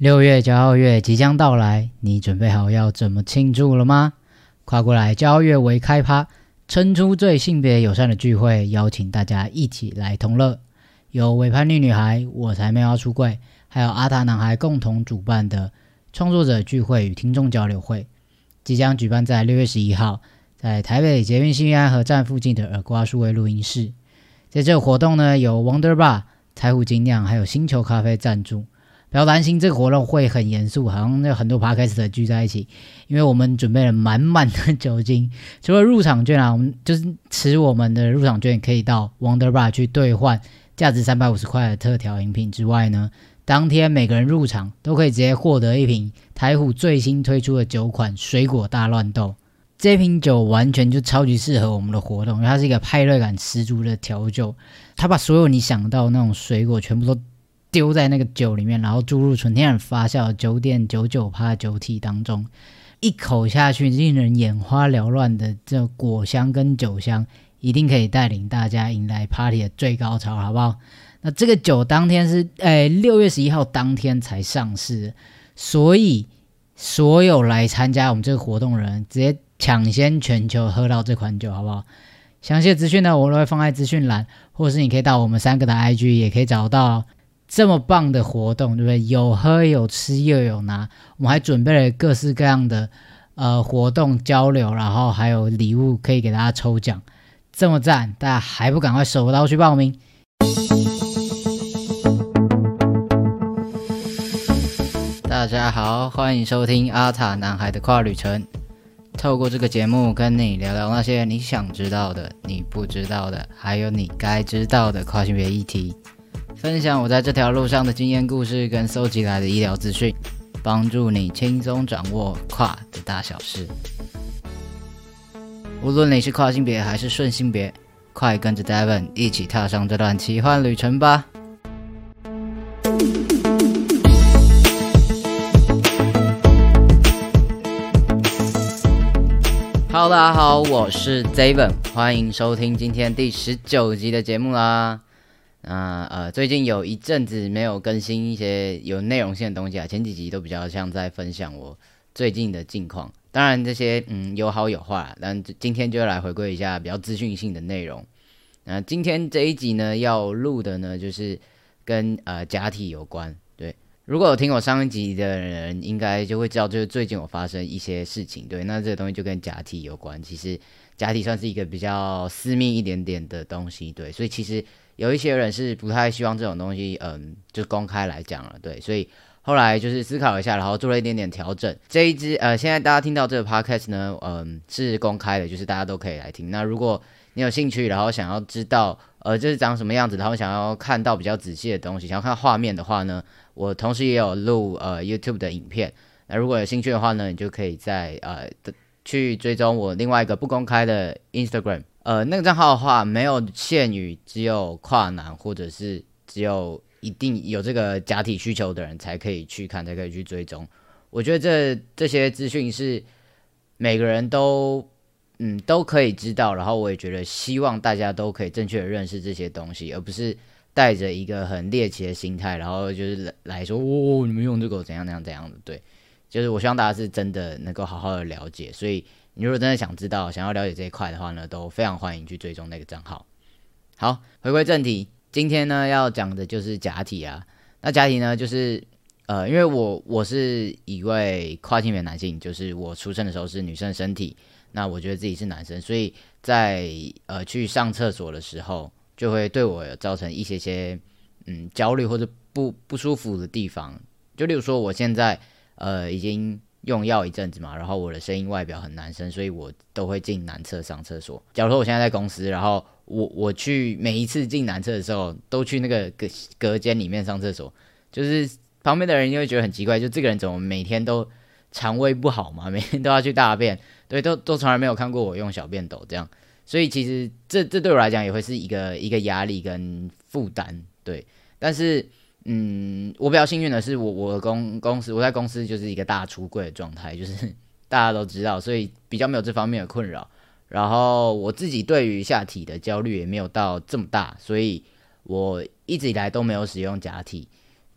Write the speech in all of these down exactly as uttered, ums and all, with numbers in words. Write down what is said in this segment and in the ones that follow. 六月骄傲月即将到来，你准备好要怎么庆祝了吗？跨过来骄傲月为开趴，撑出最性别友善的聚会，邀请大家一起来同乐。由伪叛逆女孩、我才没有要出柜，还有阿塔男孩共同主办的创作者聚会与听众交流会，即将举办在六月十一号，在台北捷运信义安和站附近的耳瓜数位录音室。在这个活动呢，由 Wonderbar、柴虎精酿还有星球咖啡赞助。不要担心，这个活动会很严肃，好像有很多 Podcaster 聚在一起，因为我们准备了满满的酒精。除了入场券啊，我们就是持我们的入场券可以到 Wonderbar 去兑换价值三百五十块的特调饮品之外呢，当天每个人入场都可以直接获得一瓶台虎最新推出的酒款水果大乱斗。这瓶酒完全就超级适合我们的活动，因为它是一个派对感十足的调酒，它把所有你想到那种水果全部都丢在那个酒里面，然后注入纯天然发酵 百分之九点九九 酒体当中，一口下去令人眼花缭乱的这果香跟酒香一定可以带领大家迎来 party 的最高潮，好不好？那这个酒当天是诶六月十一号当天才上市，所以所有来参加我们这个活动的人直接抢先全球喝到这款酒，好不好？详细的资讯呢，我都会放在资讯栏，或是你可以到我们三个的 I G 也可以找到。这么棒的活动，对不对？有喝有吃又有拿，我们还准备了各式各样的呃活动交流，然后还有礼物可以给大家抽奖，这么赞，大家还不赶快手刀去报名？大家好，欢迎收听阿塔男孩的跨旅程。透过这个节目跟你聊聊那些你想知道的、你不知道的，还有你该知道的跨性别议题，分享我在这条路上的经验故事跟搜集来的医疗资讯，帮助你轻松掌握跨的大小事。无论你是跨性别还是顺性别，快跟着 Deven 一起踏上这段奇幻旅程吧。Hello， 大家好，我是 Deven， 欢迎收听今天第十九集的节目啦。那呃，最近有一阵子没有更新一些有内容性的东西啊，前几集都比较像在分享我最近的近况。当然这些嗯有好有坏，但今天就来回归一下比较资讯性的内容。那今天这一集呢，要录的呢就是跟呃假体有关。对，如果有听我上一集的人，应该就会知道，就是最近有发生一些事情。对，那这个东西就跟假体有关。其实假体算是一个比较私密一点点的东西，对，所以其实有一些人是不太希望这种东西，嗯，就公开来讲了，对，所以后来就是思考一下，然后做了一点点调整。这一支呃，现在大家听到这个 podcast 呢，嗯，是公开的，就是大家都可以来听。那如果你有兴趣，然后想要知道呃这是长什么样子，然后想要看到比较仔细的东西，想要看画面的话呢，我同时也有录呃 YouTube 的影片。那如果有兴趣的话呢，你就可以在呃去追踪我另外一个不公开的 Instagram。呃，那个账号的话，没有限于只有跨男或者是只有一定有这个假体需求的人才可以去看，才可以去追踪。我觉得这这些资讯是每个人都。嗯，都可以知道，然后我也觉得希望大家都可以正确的认识这些东西，而不是带着一个很猎奇的心态，然后就是来说，哦，你们用这个怎样怎样怎样的，对，就是我希望大家是真的能够好好的了解，所以你如果真的想知道、想要了解这一块的话呢，都非常欢迎去追踪那个账号。好，回归正题，今天呢要讲的就是假体啊，那假体呢就是。呃，因为我我是一位跨性别男性，就是我出生的时候是女生的身体，那我觉得自己是男生，所以在呃去上厕所的时候，就会对我有造成一些些嗯焦虑或者不不舒服的地方。就例如说，我现在呃已经用药一阵子嘛，然后我的声音外表很男生，所以我都会进男厕上厕所。假如说我现在在公司，然后我我去每一次进男厕的时候，都去那个隔隔间里面上厕所，就是。旁边的人就会觉得很奇怪，就这个人怎么每天都肠胃不好嘛，每天都要去大便，对，都都从来没有看过我用小便斗这样，所以其实这这对我来讲也会是一个一个压力跟负担，对。但是，嗯，我比较幸运的是我，我我公公司我在公司就是一个大出柜的状态，就是大家都知道，所以比较没有这方面的困扰。然后我自己对于下体的焦虑也没有到这么大，所以我一直以来都没有使用假体。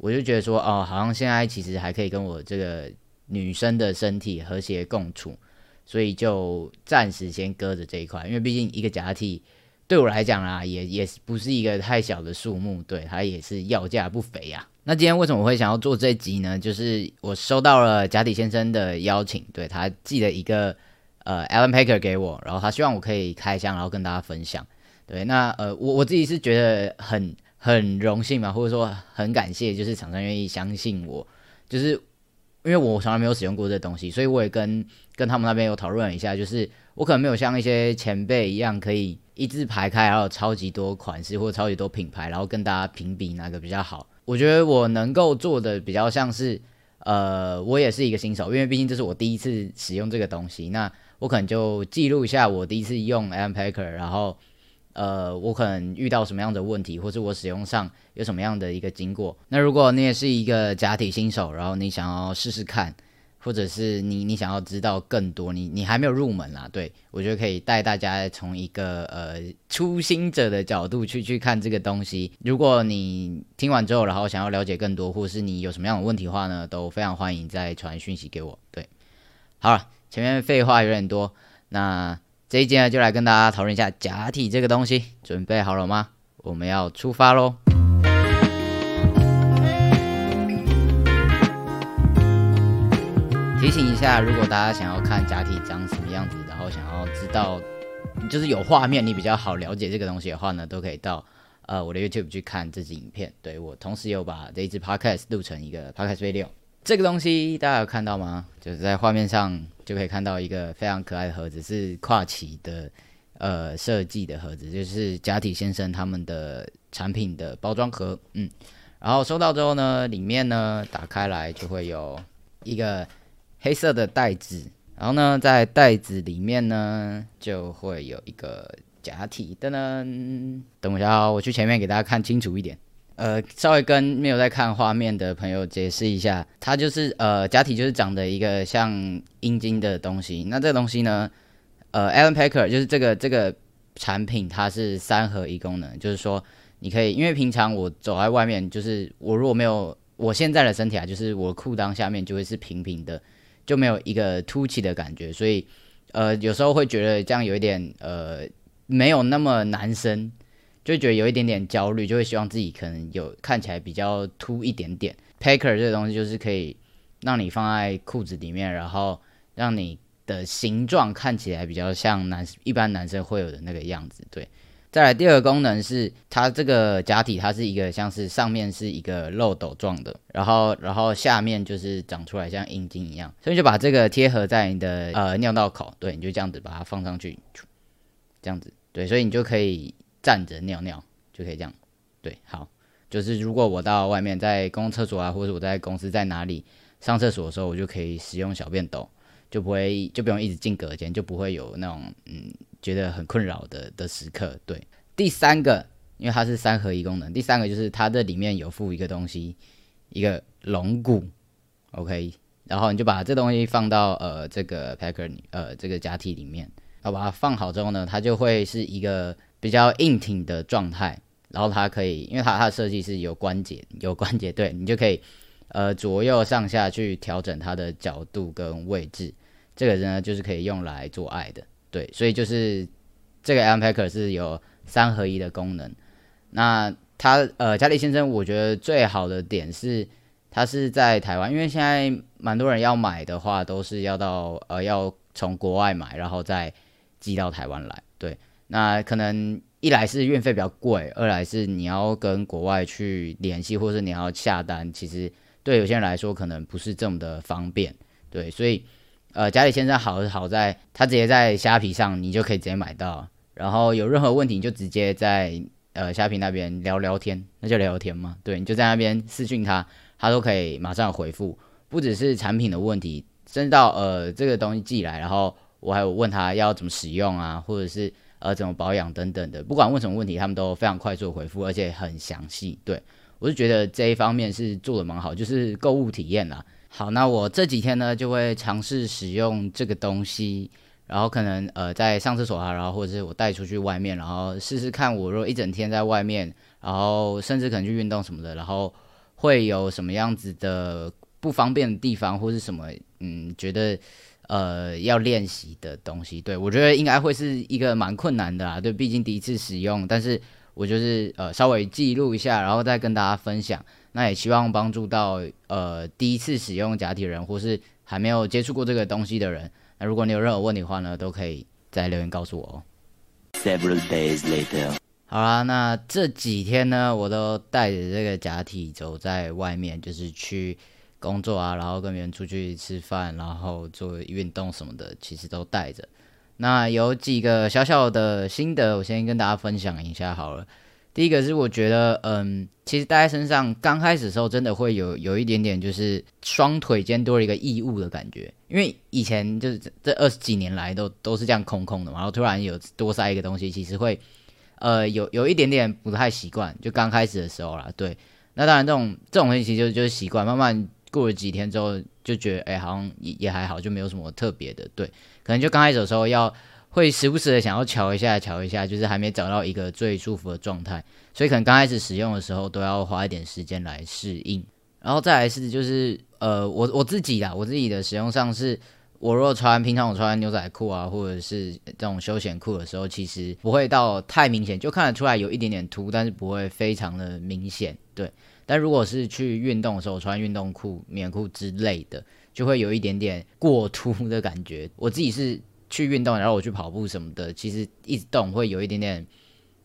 我就觉得说哦，好像现在其实还可以跟我这个女生的身体和谐共处，所以就暂时先搁着这一块，因为毕竟一个假体对我来讲啦，也也不是一个太小的数目，对，它也是要价不菲啊。那今天为什么我会想要做这一集呢？就是我收到了假体先生的邀请，对，他寄了一个呃 Alan Packer 给我，然后他希望我可以开箱，然后跟大家分享。对，那呃我我自己是觉得很很荣幸嘛，或者说很感谢，就是厂商愿意相信我，就是因为我从来没有使用过这东西，所以我也跟跟他们那边有讨论一下，就是我可能没有像一些前辈一样可以一字排开，然后有超级多款式或超级多品牌，然后跟大家评比哪个比较好。我觉得我能够做的比较像是，呃，我也是一个新手，因为毕竟这是我第一次使用这个东西，那我可能就记录一下我第一次用 Alan Packer， 然后，呃，我可能遇到什么样的问题，或是我使用上有什么样的一个经过。那如果你也是一个假体新手，然后你想要试试看，或者是你你想要知道更多，你你还没有入门啦，对，我觉得可以带大家从一个呃初心者的角度去去看这个东西。如果你听完之后，然后想要了解更多，或是你有什么样的问题的话呢，都非常欢迎再传讯息给我。对，好了，前面废话有点多，那这一集呢就来跟大家讨论一下假体这个东西，准备好了吗？我们要出发喽！提醒一下，如果大家想要看假体长什么样子，然后想要知道就是有画面你比较好了解这个东西的话呢，都可以到呃我的 YouTube 去看这支影片。对，我同时有把这一支 Podcast 录成一个 Podcast video。这个东西大家有看到吗？就是在画面上就可以看到一个非常可爱的盒子，是跨奇的呃设计的盒子，就是假体先生他们的产品的包装盒。嗯，然后收到之后呢，里面呢打开来就会有一个黑色的袋子，然后呢，在袋子里面呢就会有一个假体，噔噔，等我一下哦，我去前面给大家看清楚一点。呃，稍微跟没有在看画面的朋友解释一下，它就是呃假体就是长得一个像阴茎的东西。那这个东西呢，呃 ，Alan Packer 就是这个这个产品，它是三合一功能，就是说你可以，因为平常我走在外面，就是我如果没有我现在的身体啊，就是我裤裆下面就会是平平的。就没有一个凸起的感觉，所以呃有时候会觉得这样有一点呃没有那么男生，就觉得有一点点焦虑，就会希望自己可能有看起来比较凸一点点。Packer 这个东西就是可以让你放在裤子里面，然后让你的形状看起来比较像男一般男生会有的那个样子。对，再来第二个功能是它这个假体，它是一个像是上面是一个漏斗状的，然后然后下面就是长出来像阴茎一样，所以就把这个贴合在你的呃尿道口，对，你就这样子把它放上去，这样子，对，所以你就可以站着尿尿，就可以这样，对，好，就是如果我到外面在公共厕所啊，或者我在公司在哪里上厕所的时候，我就可以使用小便斗，就不会就不用一直进隔间，就不会有那种嗯。觉得很困扰 的, 的时刻，对。第三个，因为它是三合一功能，第三个就是它这里面有附一个东西，一个龙骨 ，OK， 然后你就把这东西放到呃这个 Packer 呃这个假体里面，然后把它放好之后呢，它就会是一个比较硬挺的状态，然后它可以，因为它它的设计是有关节，有关节，对，你就可以呃左右上下去调整它的角度跟位置，这个呢就是可以用来做爱的。对，所以就是这个 Alan Packer 是有三合一的功能。那他呃，假体先生，我觉得最好的点是，他是在台湾，因为现在蛮多人要买的话，都是要到呃要从国外买，然后再寄到台湾来。对，那可能一来是运费比较贵，二来是你要跟国外去联系，或是你要下单，其实对有些人来说可能不是这么的方便。对，所以。呃，假体先生好好在，他直接在虾皮上，你就可以直接买到。然后有任何问题，你就直接在呃虾皮那边聊聊天，那就聊天嘛。对，你就在那边私讯他，他都可以马上回复。不只是产品的问题，甚至到呃这个东西寄来，然后我还有问他要怎么使用啊，或者是呃怎么保养等等的，不管问什么问题，他们都非常快速回复，而且很详细。对，我是觉得这一方面是做的蛮好，就是购物体验啦。好，那我这几天呢就会尝试使用这个东西，然后可能呃在上厕所啊，然后或者是我带出去外面，然后试试看我如果一整天在外面，然后甚至可能去运动什么的，然后会有什么样子的不方便的地方，或是什么嗯觉得呃要练习的东西。对，我觉得应该会是一个蛮困难的啦，对，毕竟第一次使用，但是我就是呃稍微记录一下，然后再跟大家分享。那也希望帮助到呃第一次使用假体人，或是还没有接触过这个东西的人。那如果你有任何问题的话呢，都可以在留言告诉我哦。Several days later。好啦，那这几天呢，我都带着这个假体走在外面，就是去工作啊，然后跟别人出去吃饭，然后做运动什么的，其实都带着。那有几个小小的心得，我先跟大家分享一下好了。第一个是我觉得，嗯，其实戴在身上刚开始的时候，真的会有有一点点就是双腿间多了一个异物的感觉，因为以前就是这二十几年来都都是这样空空的嘛，然后突然有多塞一个东西，其实会。呃，有有一点点不太习惯，就刚开始的时候啦，对。那当然这种这种东西其实就就是习惯，慢慢过了几天之后就觉得，哎、欸，好像 也, 也还好，就没有什么特别的，对。可能就刚开始的时候要会时不时的想要瞧一下瞧一下，就是还没找到一个最舒服的状态，所以可能刚开始使用的时候都要花一点时间来适应。然后再来是就是呃，我我自己啦，我自己的使用上是。我如果穿平常我穿牛仔裤啊，或者是这种休闲裤的时候，其实不会到太明显，就看得出来有一点点凸，但是不会非常的明显，对。但如果是去运动的时候，穿运动裤、棉裤之类的，就会有一点点过凸的感觉。我自己是去运动，然后我去跑步什么的，其实一直动会有一点点，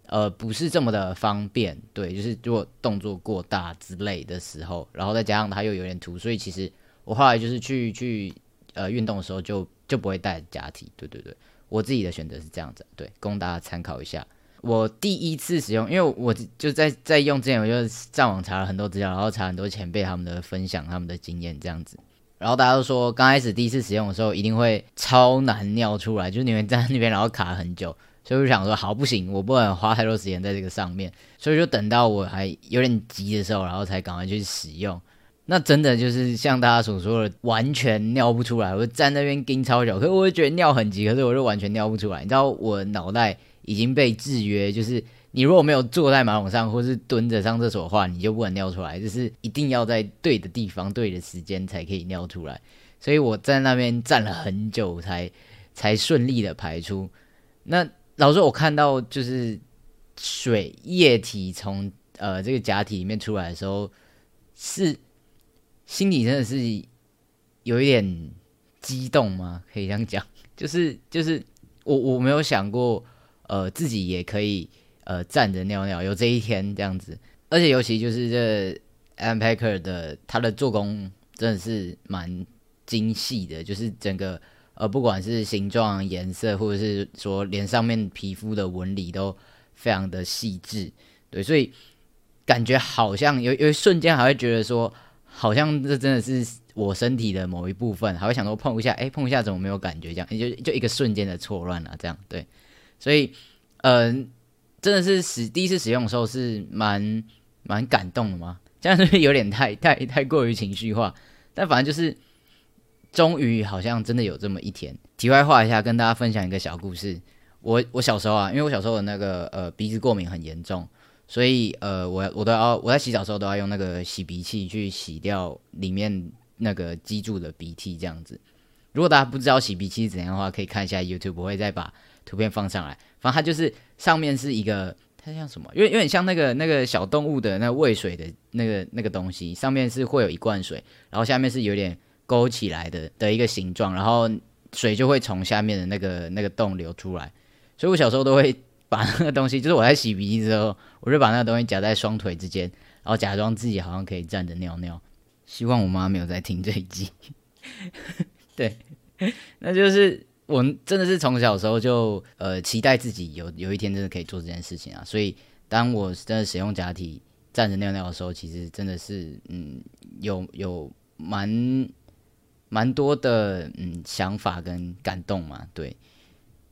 呃，不是这么的方便，对。就是如果动作过大之类的时候，然后再加上它又有点凸，所以其实我后来就是去去。呃，运动的时候就就不会带假体，对对对，我自己的选择是这样子，对，供大家参考一下。我第一次使用，因为我就在在用之前，我就上网查了很多资料，然后查很多前辈他们的分享、他们的经验这样子。然后大家都说，刚开始第一次使用的时候，一定会超难尿出来，就是你们站在那边然后卡很久，所以我就想说，好不行，我不能花太多时间在这个上面，所以就等到我还有点急的时候，然后才赶快去使用。那真的就是像大家所说的，完全尿不出来。我站那边盯超久，可是我就觉得尿很急，可是我就完全尿不出来。你知道我脑袋已经被制约，就是你如果没有坐在马桶上或是蹲着上厕所的话，你就不能尿出来，就是一定要在对的地方、对的时间才可以尿出来。所以我在那边站了很久才才顺利的排出。那老师，我看到就是水液体从呃这个假体里面出来的时候是。心里真的是有一点激动吗？可以这样讲，就是就是我我没有想过，呃，自己也可以呃站着尿尿，有这一天这样子。而且尤其就是这 Alan Packer 的他的做工真的是蛮精细的，就是整个呃不管是形状、颜色，或者是说连上面皮肤的纹理都非常的细致，对，所以感觉好像有有一瞬间还会觉得说。好像这真的是我身体的某一部分，还会想说碰一下，哎、欸，碰一下怎么没有感觉？这样就就一个瞬间的错乱了，这样对。所以，嗯、呃，真的是使第一次使用的时候是蛮蛮感动的嘛，这样是不是有点太太太过于情绪化？但反正就是，终于好像真的有这么一天。题外话一下，跟大家分享一个小故事。我我小时候啊，因为我小时候的那个呃鼻子过敏很严重。所以，呃，我我都要我在洗澡的时候都要用那个洗鼻器去洗掉里面那个积住的鼻涕，这样子。如果大家不知道洗鼻器是怎样的话，可以看一下 YouTube， 我会再把图片放上来。反正它就是上面是一个，它像什么？因为有点像那个那个小动物的那个喂水的那个那个东西，上面是会有一罐水，然后下面是有点勾起来的的一个形状，然后水就会从下面的那个那个洞流出来。所以我小时候都会。把那个东西，就是我在洗鼻之后，我就把那个东西夹在双腿之间，然后假装自己好像可以站着尿尿。希望我妈没有在听这一集。对，那就是我真的是从小的时候就呃期待自己有有一天真的可以做这件事情啊。所以当我真的使用假体站着尿尿的时候，其实真的是嗯有有蛮蛮多的嗯想法跟感动嘛，对，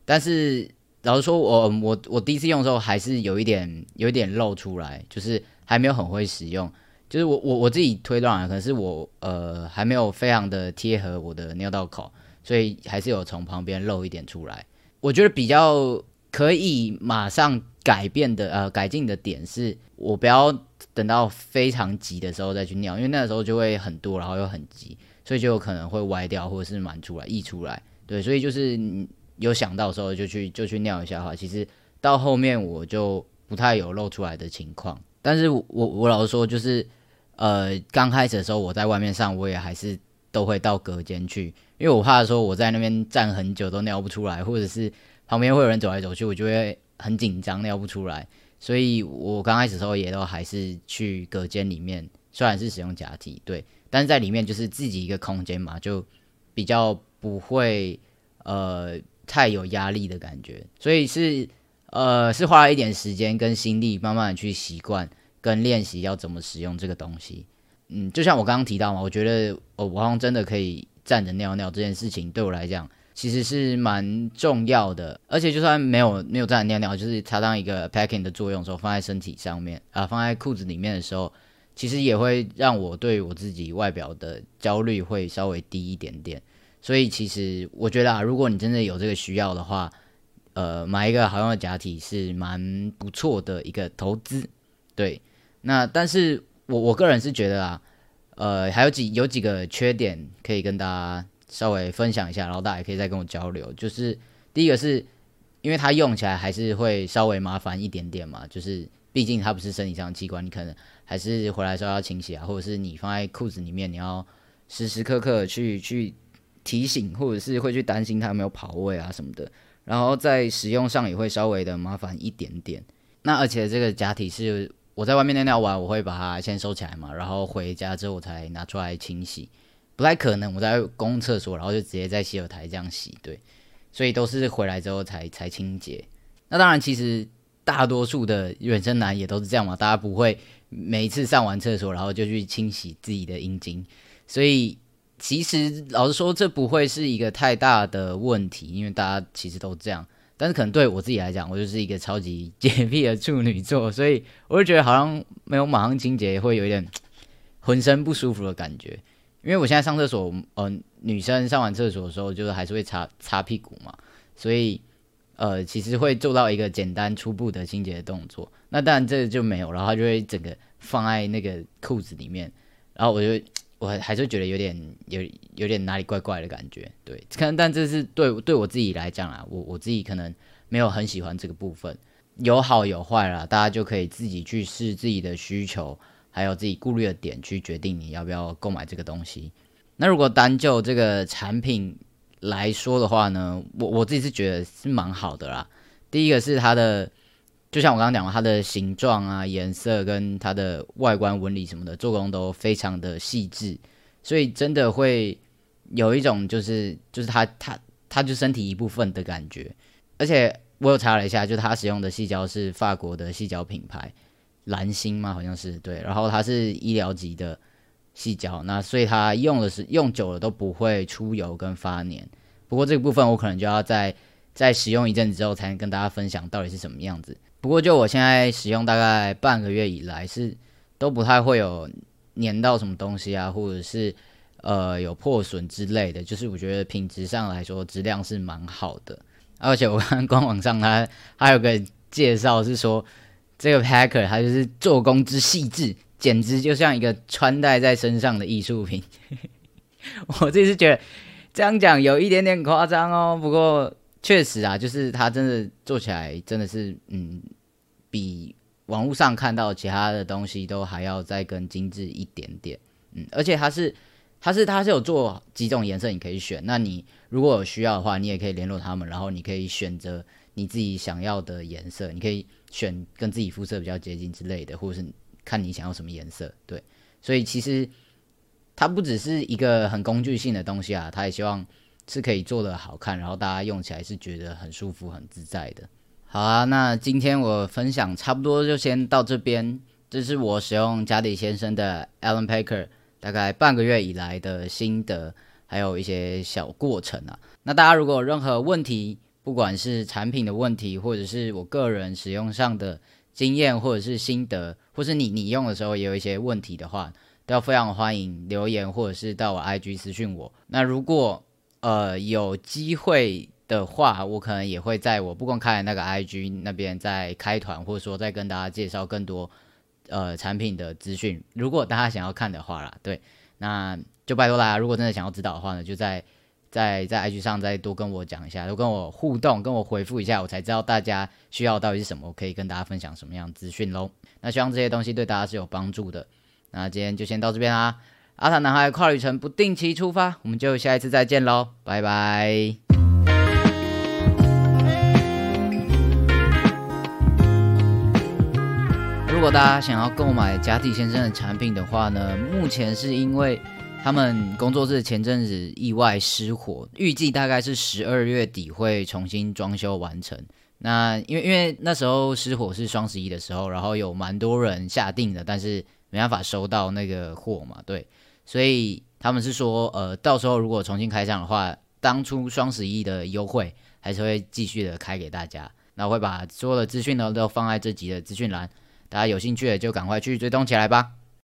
但是。老实说我，我我我第一次用的时候还是有一点有一点漏出来，就是还没有很会使用，就是我我我自己推断啊，可能是我呃还没有非常的贴合我的尿道口，所以还是有从旁边漏一点出来。我觉得比较可以马上改变的呃改进的点是，我不要等到非常急的时候再去尿，因为那时候就会很多，然后又很急，所以就有可能会歪掉或者是满出来溢出来。对，所以就是有想到的时候就去就去尿一下的话，其实到后面我就不太有漏出来的情况。但是我我老实说，就是呃刚开始的时候我在外面上，我也还是都会到隔间去，因为我怕说我在那边站很久都尿不出来，或者是旁边会有人走来走去，我就会很紧张尿不出来。所以我刚开始的时候也都还是去隔间里面，虽然是使用假体，对，但是在里面就是自己一个空间嘛，就比较不会呃太有压力的感觉。所以是呃是花了一点时间跟心力，慢慢的去习惯跟练习要怎么使用这个东西。嗯，就像我刚刚提到嘛，我觉得、哦、我好像真的可以站着尿尿这件事情，对我来讲其实是蛮重要的，而且就算没有没有站着尿尿，就是它当一个 packing 的作用的时候，放在身体上面啊，放在裤子里面的时候，其实也会让我对我自己外表的焦虑会稍微低一点点。所以其实我觉得啊，如果你真的有这个需要的话，呃，买一个好用的假体是蛮不错的一个投资。对，那但是我我个人是觉得啊，呃，还有几有几个缺点可以跟大家稍微分享一下，然后大家也可以再跟我交流。就是第一个是因为它用起来还是会稍微麻烦一点点嘛，就是毕竟它不是身体上的器官，你可能还是回来的时候要清洗啊，或者是你放在裤子里面，你要时时刻刻去去提醒，或者是会去担心它有没有跑位啊什么的，然后在使用上也会稍微的麻烦一点点。那而且这个假体是我在外面尿尿完，我会把它先收起来嘛，然后回家之后我才拿出来清洗，不太可能我在公共厕所然后就直接在洗手台这样洗，对，所以都是回来之后才才清洁。那当然其实大多数的原生男也都是这样嘛，大家不会每一次上完厕所然后就去清洗自己的阴茎，所以其实老实说这不会是一个太大的问题，因为大家其实都这样。但是可能对我自己来讲，我就是一个超级洁癖的处女座，所以我就觉得好像没有马上清洁会有一点浑身不舒服的感觉。因为我现在上厕所，呃，女生上完厕所的时候，就是还是会擦擦屁股嘛，所以，呃，其实会做到一个简单初步的清洁的动作。那当然这就没有，然后它就会整个放在那个裤子里面，然后我就我还是觉得有点有有点哪里怪怪的感觉，对，可能但这是对对我自己来讲啦，我我自己可能没有很喜欢这个部分，有好有坏啦，大家就可以自己去试自己的需求。还有自己顾虑的点去决定你要不要购买这个东西。那如果单就这个产品来说的话呢，我我自己是觉得是蛮好的啦。第一个是它的，就像我刚刚讲过，它的形状啊、颜色跟它的外观纹理什么的做工都非常的细致，所以真的会有一种就是就是它它它就身体一部分的感觉。而且我有查了一下，就它使用的矽胶是法国的矽胶品牌。蓝星嘛，好像是，对，然后它是医疗级的矽胶，那所以它用的是用久了都不会出油跟发黏。不过这个部分我可能就要在在使用一阵子之后才能跟大家分享到底是什么样子。不过就我现在使用大概半个月以来，是都不太会有黏到什么东西啊，或者是呃有破损之类的，就是我觉得品质上来说质量是蛮好的。而且我看官网上它还有个介绍是说，这个 Packer 它就是做工之细致，简直就像一个穿戴在身上的艺术品。我自己是觉得这样讲有一点点夸张哦，不过确实啊，就是它真的做起来真的是，嗯，比网络上看到其他的东西都还要再更精致一点点。嗯，而且它是它是它是有做几种颜色你可以选，那你如果有需要的话，你也可以联络他们，然后你可以选择你自己想要的颜色，你可以选跟自己肤色比较接近之类的，或者是看你想要什么颜色，对。所以其实它不只是一个很工具性的东西啊，它也希望是可以做得好看，然后大家用起来是觉得很舒服很自在的。好啊，那今天我分享差不多就先到这边，这是我使用家底先生的 Alan Packer 大概半个月以来的心得，还有一些小过程啊。那大家如果有任何问题，不管是产品的问题，或者是我个人使用上的经验，或者是心得，或是你你用的时候也有一些问题的话，都非常欢迎留言，或者是到我 I G 私讯我。那如果呃有机会的话，我可能也会在我不公开的那个 I G 那边再开团，或者说再跟大家介绍更多呃产品的资讯，如果大家想要看的话啦，对，那就拜托大家，如果真的想要知道的话呢，就在在在 I G 上再多跟我讲一下，多跟我互动，跟我回复一下，我才知道大家需要到底是什么，我可以跟大家分享什么样的资讯咯。那希望这些东西对大家是有帮助的。那今天就先到这边啦，阿塔男孩跨旅程不定期出发，我们就下一次再见咯，拜拜。如果大家想要购买甲底先生的产品的话呢，目前是因为他们工作室前阵子意外失火，预计大概是十二月底会重新装修完成。那因为因为那时候失火是双十一的时候，然后有蛮多人下定的，但是没办法收到那个货嘛，对，所以他们是说，呃，到时候如果重新开箱的话，当初双十一的优惠还是会继续的开给大家。那我会把所有的资讯呢都放在这集的资讯栏。大家有兴趣的就赶快去追踪起来吧。